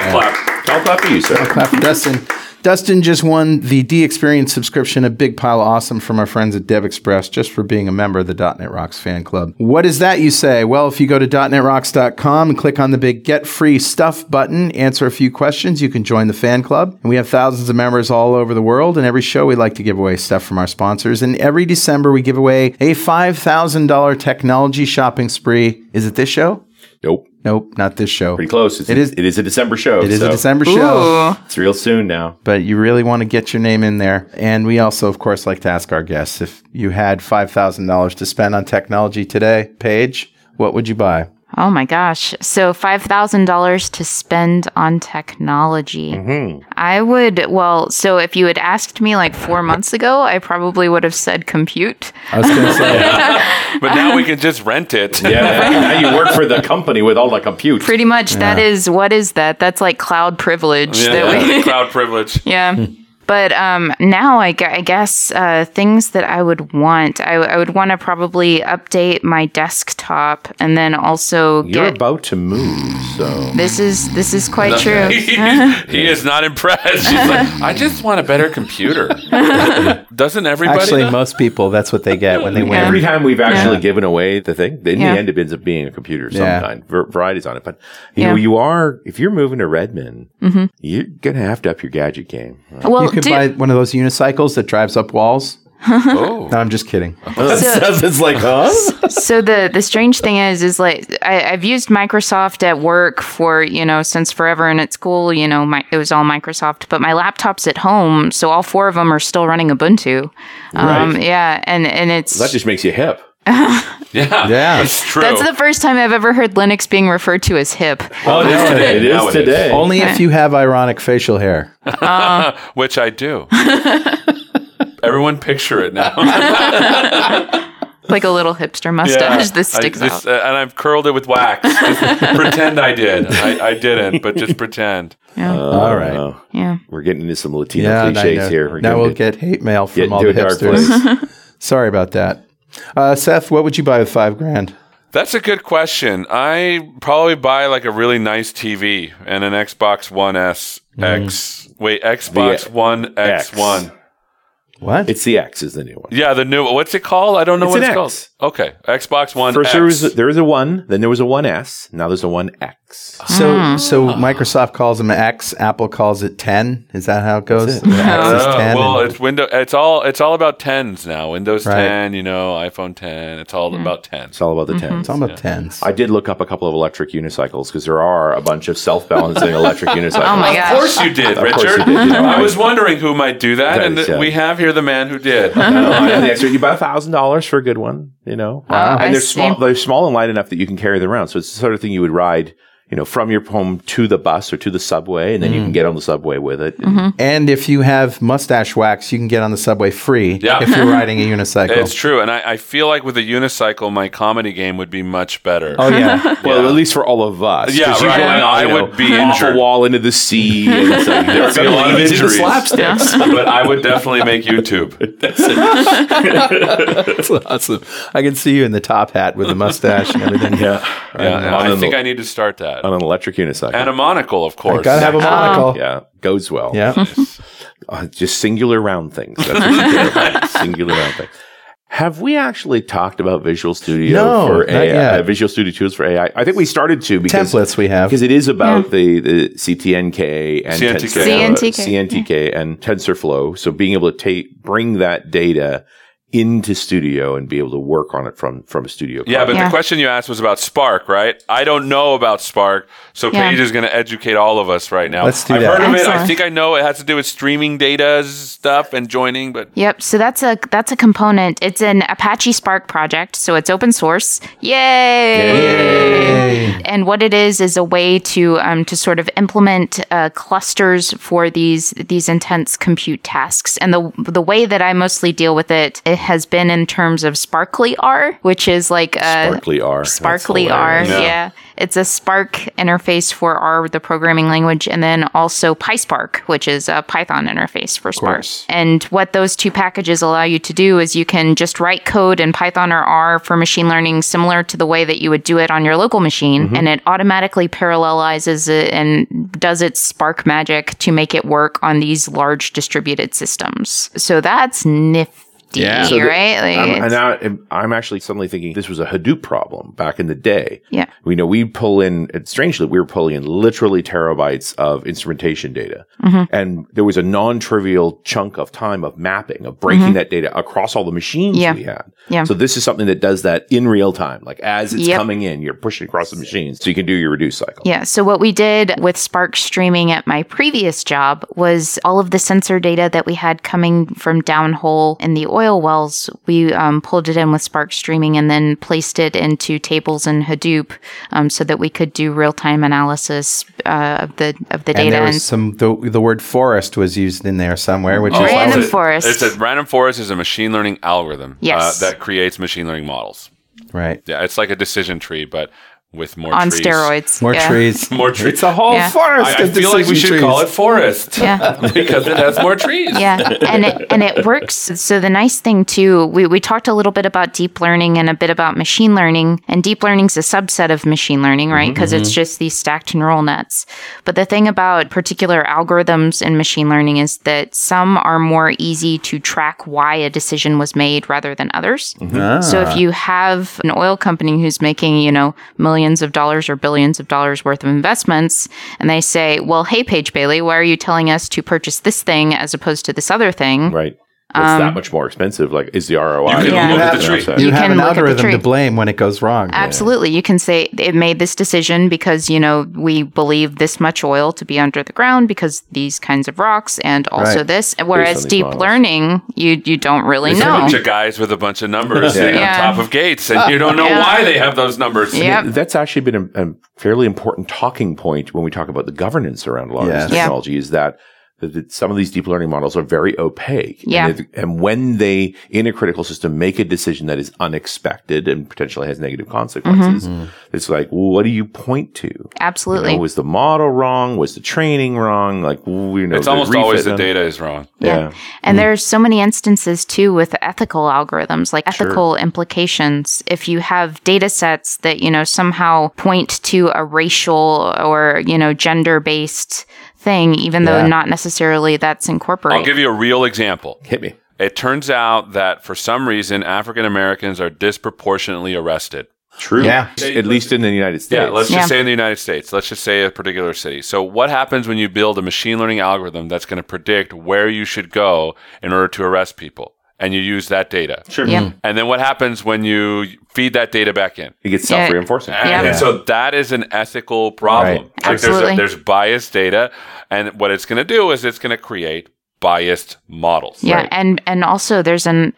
I'll clap for you, sir. I'll clap for Dustin. Dustin just won the D-Experience subscription, a big pile of awesome from our friends at DevExpress, just for being a member of the .NET Rocks fan club. What is that, you say? Well, if you go to .NETRocks.com and click on the big Get Free Stuff button, answer a few questions, you can join the fan club. And we have thousands of members all over the world, and every show we like to give away stuff from our sponsors. And every December, we give away a $5,000 technology shopping spree. Is it this show? Nope, not this show. Pretty close. It is a December show. It is a December show. It's real soon now. But you really want to get your name in there. And we also, of course, like to ask our guests, if you had $5,000 to spend on technology today, Paige, what would you buy? Oh, my gosh. So $5,000 to spend on technology. Mm-hmm. So if you had asked me like 4 months ago, I probably would have said compute. I was going to say. Yeah. But now we can just rent it. Yeah. Now you work for the company with all the compute. Pretty much. Yeah. What is that? That's like cloud privilege. Yeah, cloud privilege. Yeah. But now I guess things that I would want, I would want to probably update my desktop, and then also You're about to move, so... This is quite true. He is not impressed. She's like, I just want a better computer. Doesn't everybody? Actually, most people, that's what they get when they win. Every time we've actually given away the thing, in the end it ends up being a computer sometime. Varieties on it. But you know, if you're moving to Redmond, mm-hmm. you're going to have to up your gadget game. Well, you could buy one of those unicycles that drives up walls. Oh. No, I'm just kidding. It's like, huh? So the strange thing is like I've used Microsoft at work for, since forever, and at school, it was all Microsoft, but my laptop's at home, so all four of them are still running Ubuntu. Right. Yeah, and it's... That just makes you hip. Yeah, it's true. That's the first time I've ever heard Linux being referred to as hip. Oh, it is today. Only if you have ironic facial hair. Which I do. Everyone picture it now. Like a little hipster mustache that sticks out. And I've curled it with wax. Just pretend I did. I didn't, but just pretend. Yeah. All right. No. Yeah. We're getting into some Latino cliches here. Now we'll get hate mail from all the hipsters. Sorry about that. Seth, what would you buy with $5,000? That's a good question. I probably buy like a really nice TV and an Xbox One S X. Wait, Xbox One X One. What? It's the X is the new one. Yeah, the new. What's it called? I don't know what it's called. Okay, Xbox One. First there was a one, then there was a 1S. Now there's a 1X. So Microsoft calls them X. Apple calls it 10. Is that how it goes? The X is 10. Well, it's Windows. It's all about tens now. Windows 10. You know, iPhone 10. It's all about tens. It's all about the tens. It's all about tens. I did look up a couple of electric unicycles because there are a bunch of self-balancing electric unicycles. Oh my gosh! Of course you did, Richard. Of course you did. You know, I was wondering who might do that, and we have here. The man who did. You buy $1,000 for a good one, you know. Wow. And they're small and light enough that you can carry them around. So it's the sort of thing you would ride, you know, from your home to the bus or to the subway, and then you can get on the subway with it. And if you have mustache wax, you can get on the subway free if you're riding a unicycle. It's true. And I feel like with a unicycle, my comedy game would be much better. Oh, yeah. Well, at least for all of us. Yeah, right. I would be injured. A wall into the sea. And so there would be a lot of injuries. Slapsticks. But I would definitely make YouTube. That's it. That's awesome. I can see you in the top hat with the mustache and everything. I think I need to start that. On an electric unicycle. And a monocle, of course. Gotta have a monocle. Yeah, goes well. Yeah. Just singular round things. That's what you care about. Singular round things. Have we actually talked about Visual Studio for AI? Visual Studio Tools for AI? I think we started to. Because templates we have. Because it is about the CTNK and CNTK and TensorFlow. So being able to bring that data into Studio and be able to work on it from a Studio cloud. Yeah, but the question you asked was about Spark, right? I don't know about Spark, so Paige is going to educate all of us right now. Let's do that. I've heard of it. I think I know it has to do with streaming data stuff and joining, but... Yep, so that's a component. It's an Apache Spark project, so it's open source. Yay! And what it is a way to sort of implement clusters for these intense compute tasks. And the way that I mostly deal with it has been in terms of sparklyr, which is like a sparklyr. Yeah. It's a Spark interface for R, the programming language, and then also PySpark, which is a Python interface for Spark. And what those two packages allow you to do is you can just write code in Python or R for machine learning, similar to the way that you would do it on your local machine, and it automatically parallelizes it and does its Spark magic to make it work on these large distributed systems. So that's nifty. So right? I'm actually suddenly thinking this was a Hadoop problem back in the day. Yeah. We know we were pulling in literally terabytes of instrumentation data. And there was a non-trivial chunk of time of mapping, of breaking that data across all the machines we had. Yeah. So this is something that does that in real time. Like as it's coming in, you're pushing across the machines so you can do your reduce cycle. Yeah. So what we did with Spark streaming at my previous job was all of the sensor data that we had coming from downhole in the oil wells, we pulled it in with Spark streaming and then placed it into tables in Hadoop so that we could do real-time analysis of the data. And there was the word forest was used in there somewhere, which is random forest. Random forest is a machine learning algorithm that creates machine learning models. Right. Yeah, it's like a decision tree, but with more on trees. On steroids. More trees. It's a whole forest. I feel like we should call it forest. Because it has more trees. And it works. So the nice thing too, we talked a little bit about deep learning and a bit about machine learning. And deep learning is a subset of machine learning, right? Because it's just these stacked neural nets. But the thing about particular algorithms in machine learning is that some are more easy to track why a decision was made rather than others. So if you have an oil company who's making, millions of dollars or billions of dollars worth of investments, and they say, well, hey, Paige Bailey, why are you telling us to purchase this thing as opposed to this other thing? Right. It's that much more expensive. Like, is the ROI? You have an algorithm to blame when it goes wrong. Absolutely. Yeah. You can say it made this decision because, we believe this much oil to be under the ground because these kinds of rocks and also this. Whereas deep learning, you don't really know. There's a bunch of guys with a bunch of numbers sitting on top of gates, and you don't know why they have those numbers. Yep. That's actually been a fairly important talking point when we talk about the governance around a lot of this technology is that that some of these deep learning models are very opaque. Yeah. And when they, in a critical system, make a decision that is unexpected and potentially has negative consequences, it's like, what do you point to? Absolutely. You know, was the model wrong? Was the training wrong? Like, you know, it's almost always the data is wrong. Yeah. And there's so many instances, too, with ethical algorithms, like ethical implications. If you have data sets that, you know, somehow point to a racial or, you know, gender-based thing, even though not necessarily that's incorporated. I'll give you a real example. Hit me. It turns out that for some reason, African Americans are disproportionately arrested. True. Yeah. At least in the United States. Yeah, let's just say in the United States. Let's just say a particular city. So what happens when you build a machine learning algorithm that's going to predict where you should go in order to arrest people? And you use that data. Sure. Yeah. And then what happens when you feed that data back in? It gets self-reinforcing. Yeah. And so that is an ethical problem. Right. Like there's biased data. And what it's going to do is it's going to create biased models. Yeah, right. And also there's an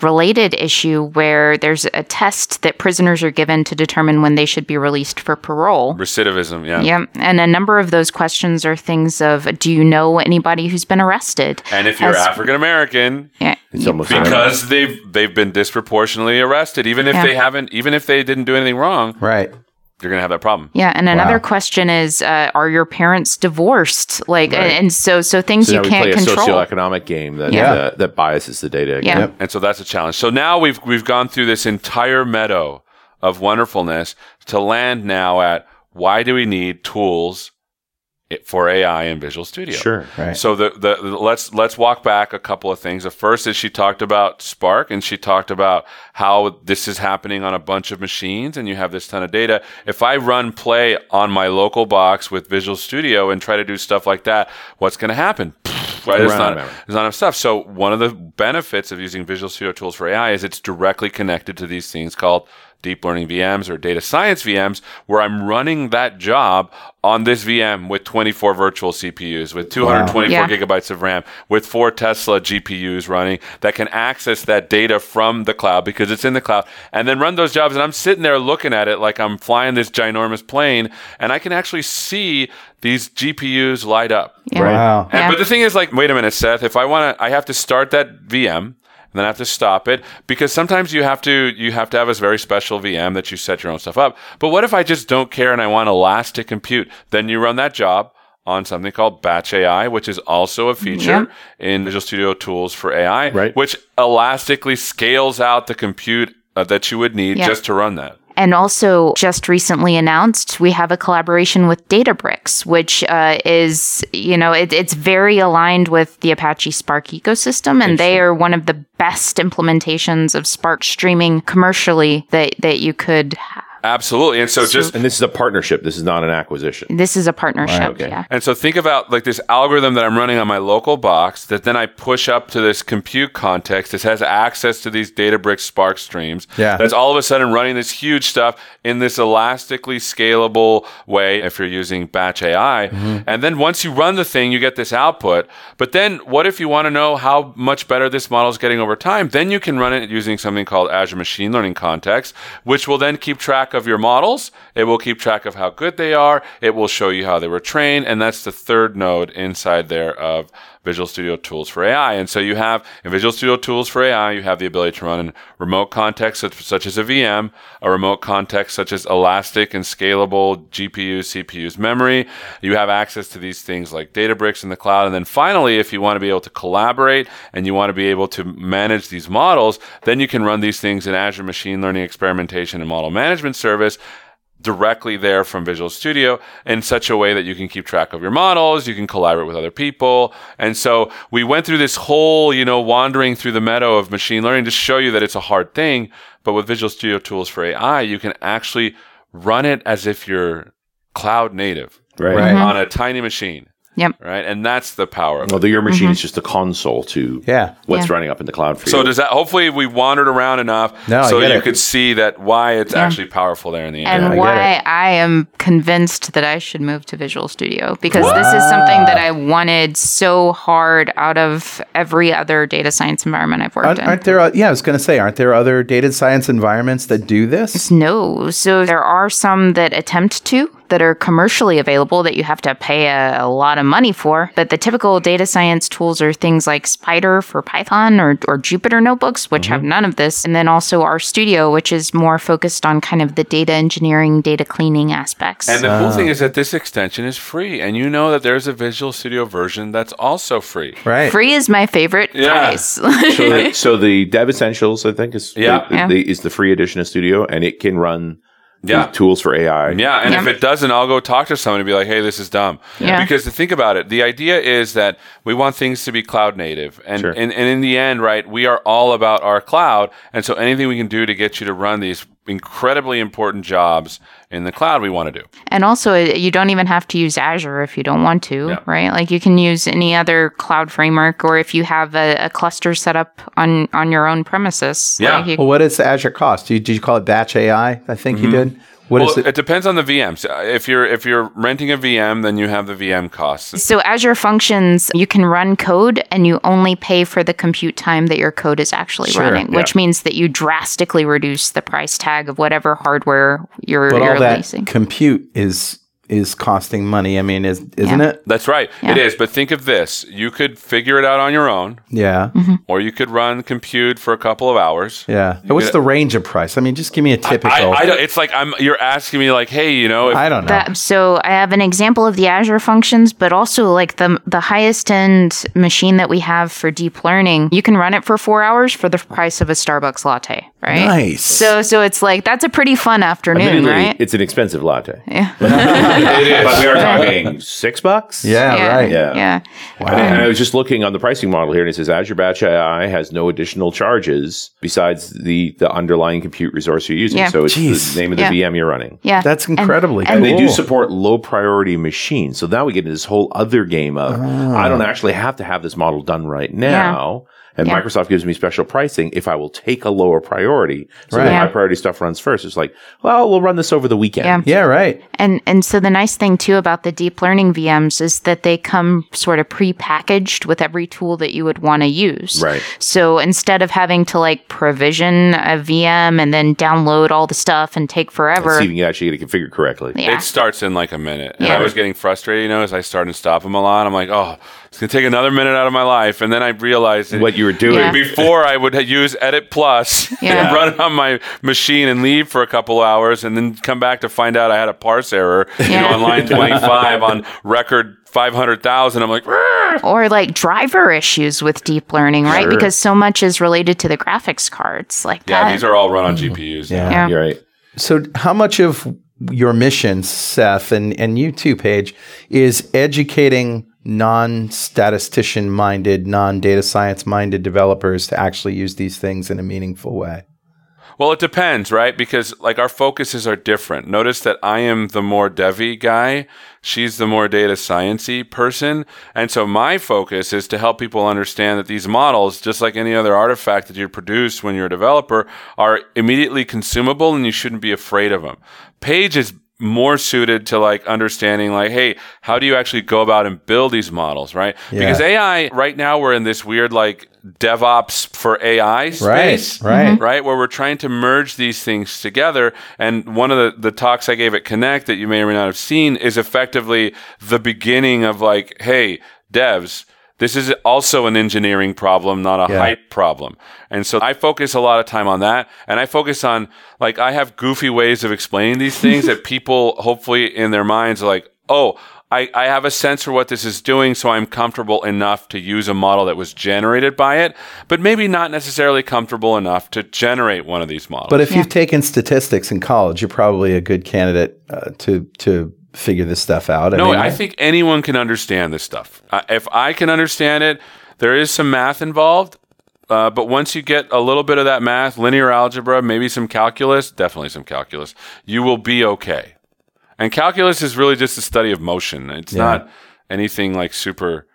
related issue where there's a test that prisoners are given to determine when they should be released for parole. Recidivism, yeah. Yeah, and a number of those questions are things of, do you know anybody who's been arrested? And if you're African American, because they've been disproportionately arrested, even if they haven't, even if they didn't do anything wrong. Right. You're going to have that problem. Yeah. And another question is, are your parents divorced? Like, and so things so you can't control. So we play a socioeconomic game that biases the data. Yeah. Yep. And so that's a challenge. So now we've gone through this entire meadow of wonderfulness to land now at, why do we need tools for AI in Visual Studio? Sure. Right. So let's walk back a couple of things. The first is she talked about Spark, and she talked about how this is happening on a bunch of machines and you have this ton of data. If I run play on my local box with Visual Studio and try to do stuff like that, what's going to happen? Right? There's not enough stuff. So one of the benefits of using Visual Studio Tools for AI is it's directly connected to these things called deep learning VMs or data science VMs, where I'm running that job on this VM with 24 virtual CPUs, with 224 gigabytes of RAM, with 4 Tesla GPUs running that can access that data from the cloud because it's in the cloud, and then run those jobs. And I'm sitting there looking at it like I'm flying this ginormous plane, and I can actually see these GPUs light up. Yeah. Right? Wow. And, but the thing is, like, wait a minute, Seth, if I want to, I have to start that VM. And then I have to stop it, because sometimes you have to have a very special VM that you set your own stuff up. But what if I just don't care and I want elastic compute? Then you run that job on something called Batch AI, which is also a feature in Visual Studio Tools for AI, which elastically scales out the compute that you would need just to run that. And also, just recently announced, we have a collaboration with Databricks, which is, you know, it's very aligned with the Apache Spark ecosystem. And they are one of the best implementations of Spark streaming commercially that you could have. Absolutely. And so and this is a partnership. This is not an acquisition. This is a partnership. Right, okay. Yeah. And so think about like this algorithm that I'm running on my local box that then I push up to this compute context. This has access to these Databricks Spark streams. Yeah. That's all of a sudden running this huge stuff in this elastically scalable way if you're using Batch AI. Mm-hmm. And then once you run the thing, you get this output. But then what if you want to know how much better this model is getting over time? Then you can run it using something called Azure Machine Learning Context, which will then keep track of your models. It will keep track of how good they are. It will show you how they were trained. And that's the third node inside there of Visual Studio Tools for AI. And so you have, in Visual Studio Tools for AI, you have the ability to run in remote contexts such as a VM, a remote context such as elastic and scalable GPUs, CPUs, memory. You have access to these things like Databricks in the cloud. And then finally, if you want to be able to collaborate and you want to be able to manage these models, then you can run these things in Azure Machine Learning Experimentation and Model Management Service directly there from Visual Studio in such a way that you can keep track of your models, you can collaborate with other people. And so we went through this whole, you know, wandering through the meadow of machine learning to show you that it's a hard thing. But with Visual Studio Tools for AI, you can actually run it as if you're cloud native on a tiny machine. Yep. Right. And that's the power of it. Your machine is just a console to what's running up in the cloud for you. So does that, hopefully we wandered around enough so you could see that why it's actually powerful there in the end. And why I am convinced that I should move to Visual Studio, because this is something that I wanted so hard out of every other data science environment I've worked in. Aren't there other data science environments that do this? No. So there are some that attempt to. that are commercially available that you have to pay a lot of money for. But the typical data science tools are things like Spider for Python or Jupyter Notebooks, which have none of this. And then also RStudio, which is more focused on kind of the data engineering, data cleaning aspects. And the cool thing is that this extension is free. And you know that there's a Visual Studio version that's also free. Right. Free is my favorite price. So the Dev Essentials, I think, is the free edition of Studio, and it can run... Yeah. Tools for AI. Yeah. And if it doesn't, I'll go talk to someone and be like, hey, this is dumb. Yeah. Because to think about it, the idea is that we want things to be cloud native. And, and in the end, right, we are all about our cloud. And so anything we can do to get you to run these incredibly important jobs in the cloud we want to do. And also, you don't even have to use Azure if you don't want to, right? Like you can use any other cloud framework, or if you have a cluster set up on your own premises. Yeah. Like well, what is the Azure cost? Did you call it Batch AI? I think you did. It depends on the VMs. If you're renting a VM, then you have the VM costs. So Azure Functions, you can run code and you only pay for the compute time that your code is actually running, which means that you drastically reduce the price tag of whatever hardware you're leasing. That compute is costing money. I mean, isn't it? That's right. Yeah. It is. But think of this. You could figure it out on your own. Yeah. Mm-hmm. Or you could run compute for a couple of hours. Yeah. What's the range of price? I mean, just give me a typical. You're asking me like, hey, you know. I don't know. So I have an example of the Azure Functions, but also like the highest end machine that we have for deep learning. You can run it for 4 hours for the price of a Starbucks latte, right? Nice. So it's like, that's a pretty fun afternoon, right? It's an expensive latte. Yeah. It is. But we are talking $6? Yeah, right. Yeah. Wow. And I was just looking on the pricing model here, and it says Azure Batch AI has no additional charges besides the underlying compute resource you're using. Yeah. So it's the name of the VM you're running. Yeah. That's incredibly cool. And they do support low priority machines. So now we get into this whole other game of, I don't actually have to have this model done right now. Yeah. And Microsoft gives me special pricing if I will take a lower priority. So that high priority stuff runs first. It's like, well, we'll run this over the weekend. Yeah, right. And so the nice thing, too, about the deep learning VMs is that they come sort of pre-packaged with every tool that you would want to use. Right. So instead of having to, like, provision a VM and then download all the stuff and take forever. Let's see if you actually get it configured correctly. Yeah. It starts in, like, a minute. Yeah. And I was getting frustrated, you know, as I start and stop them a lot. I'm like, oh, it's going to take another minute out of my life. And then I realized that what you were doing. Yeah. Before, I would use Edit Plus and run it on my machine and leave for a couple hours and then come back to find out I had a parse error on line 25 on record 500,000. I'm like, rrr. Or like driver issues with deep learning, right? Sure. Because so much is related to the graphics cards. These are all run on GPUs. Yeah. You're right. So how much of your mission, Seth, and you too, Paige, is educating non-statistician-minded, non-data science-minded developers to actually use these things in a meaningful way? Well, it depends, right? Because like our focuses are different. Notice that I am the more dev-y guy. She's the more data science-y person. And so my focus is to help people understand that these models, just like any other artifact that you produce when you're a developer, are immediately consumable and you shouldn't be afraid of them. Paige is more suited to like understanding like, hey, how do you actually go about and build these models, right? Yeah. Because AI, right now we're in this weird like DevOps for AI space, right? Where we're trying to merge these things together. And one of the talks I gave at Connect that you may or may not have seen is effectively the beginning of like, hey, devs, this is also an engineering problem, not a hype problem. And so I focus a lot of time on that. And I focus on, like, I have goofy ways of explaining these things that people hopefully in their minds are like, oh, I have a sense for what this is doing, so I'm comfortable enough to use a model that was generated by it, but maybe not necessarily comfortable enough to generate one of these models. But if you've taken statistics in college, you're probably a good candidate to figure this stuff out. I think anyone can understand this stuff. If I can understand it, there is some math involved. But once you get a little bit of that math, linear algebra, maybe some calculus, definitely some calculus, you will be okay. And calculus is really just a study of motion. It's not anything like super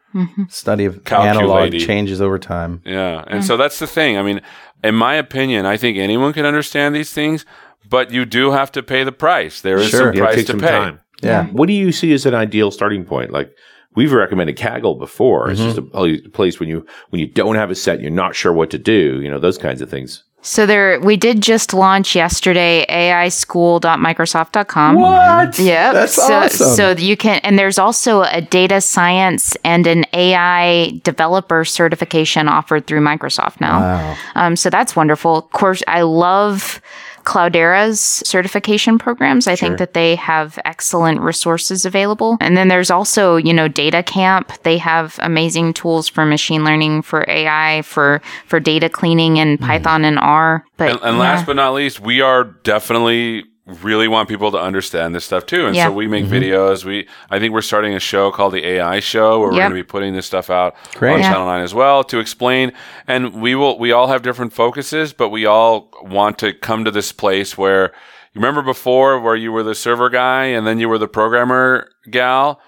study of analog changes over time. Yeah. And so that's the thing. I mean, in my opinion, I think anyone can understand these things, but you do have to pay the price. There is some price to pay. Time. Yeah. What do you see as an ideal starting point? Like, we've recommended Kaggle before. It's just a place when you don't have a set, you're not sure what to do, you know, those kinds of things. So we did just launch yesterday AIschool.microsoft.com. What? Yep. That's awesome. So you can, and there's also a data science and an AI developer certification offered through Microsoft now. Wow. So that's wonderful. Of course, I love Cloudera's certification programs. I think that they have excellent resources available. And then there's also, Data Camp. They have amazing tools for machine learning, for AI, for data cleaning in Python and R. But last but not least, we are definitely really want people to understand this stuff too. And so we make videos. I think we're starting a show called The AI Show where we're going to be putting this stuff out on Channel 9 as well to explain. And we all have different focuses, but we all want to come to this place where, you remember before where you were the server guy and then you were the programmer gal?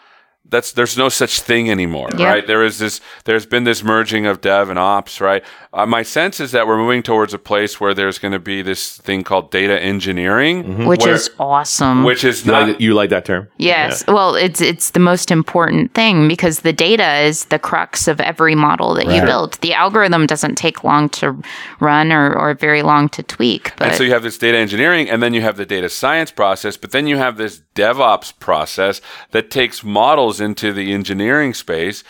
There's no such thing anymore, right? There's been this merging of dev and ops, right? My sense is that we're moving towards a place where there's going to be this thing called data engineering, which is awesome. Which is you like that term? Yes. Yeah. Well, it's the most important thing because the data is the crux of every model that you build. The algorithm doesn't take long to run or very long to tweak. But. And so you have this data engineering, and then you have the data science process, but then you have this DevOps process that takes models into the engineering space,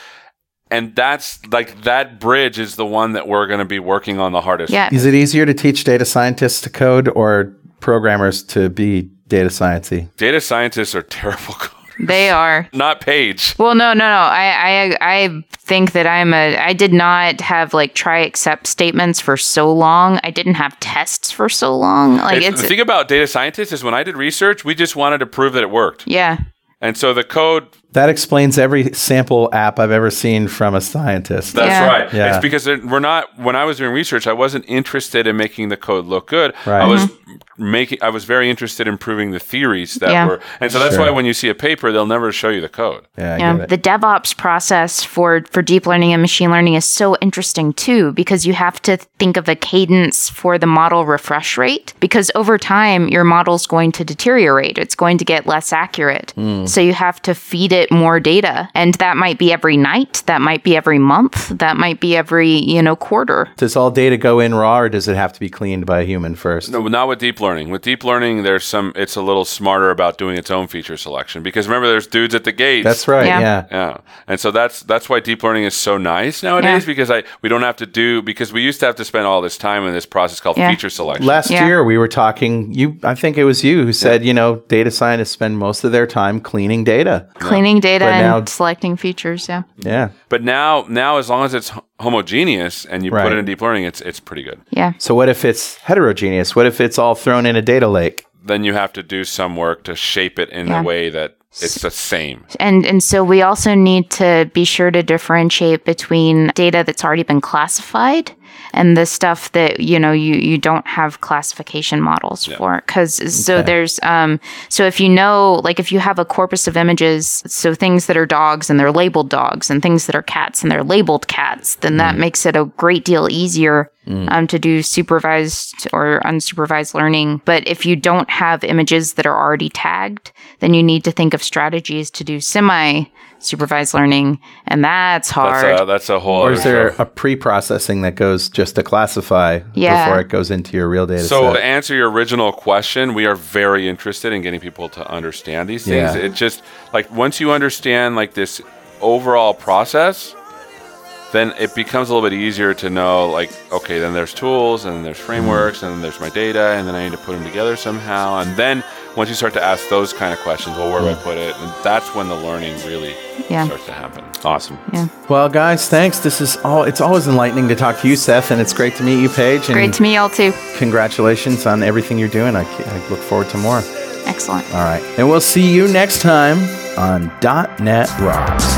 and that's like that bridge is the one that we're going to be working on the hardest. Yeah. Is it easier to teach data scientists to code or programmers to be data sciencey? Data scientists are terrible coders. They are. Not Paige. Well, no. I think that I did not have try except statements for so long. I didn't have tests for so long. The thing about data scientists is when I did research, we just wanted to prove that it worked. Yeah. And so the code... That explains every sample app I've ever seen from a scientist. That's right. Yeah. It's because when I was doing research, I wasn't interested in making the code look good. Right. I was very interested in proving the theories that were. And so that's why when you see a paper, they'll never show you the code. Yeah, the DevOps process for deep learning and machine learning is so interesting too, because you have to think of a cadence for the model refresh rate, because over time, your model's going to deteriorate. It's going to get less accurate. Mm. So you have to feed it more data. And that might be every night. That might be every month. That might be every, quarter. Does all data go in raw or does it have to be cleaned by a human first? No, not with deep learning. With deep learning, it's a little smarter about doing its own feature selection because remember there's dudes at the gates. That's right. Yeah. And so that's why deep learning is so nice nowadays because we don't have to because we used to have to spend all this time in this process called feature selection. Last year we were talking, I think it was you who said, data scientists spend most of their time cleaning data. Cleaning data and selecting features, Yeah. But now as long as it's homogeneous and you put it in deep learning, it's pretty good. Yeah. So what if it's heterogeneous? What if it's all thrown in a data lake? Then you have to do some work to shape it in a way that it's the same. And so we also need to be sure to differentiate between data that's already been classified and the stuff that, you don't have classification models for. So if if you have a corpus of images, so things that are dogs and they're labeled dogs and things that are cats and they're labeled cats, then that makes it a great deal easier to do supervised or unsupervised learning. But if you don't have images that are already tagged, then you need to think of strategies to do semi-supervised learning, and that's hard. That's a whole. Or is there a pre-processing that goes just to classify before it goes into your real data set? So to answer your original question, we are very interested in getting people to understand these things. It just once you understand this overall process, then it becomes a little bit easier to know okay, then there's tools and there's frameworks and then there's my data and then I need to put them together somehow. And then once you start to ask those kind of questions, where do I put it? And that's when the learning really starts to happen. Awesome. Yeah. Well, guys, thanks. It's always enlightening to talk to you, Seth, and it's great to meet you, Paige. Great to meet you all too. Congratulations on everything you're doing. I look forward to more. Excellent. All right. And we'll see you next time on .NET Rocks.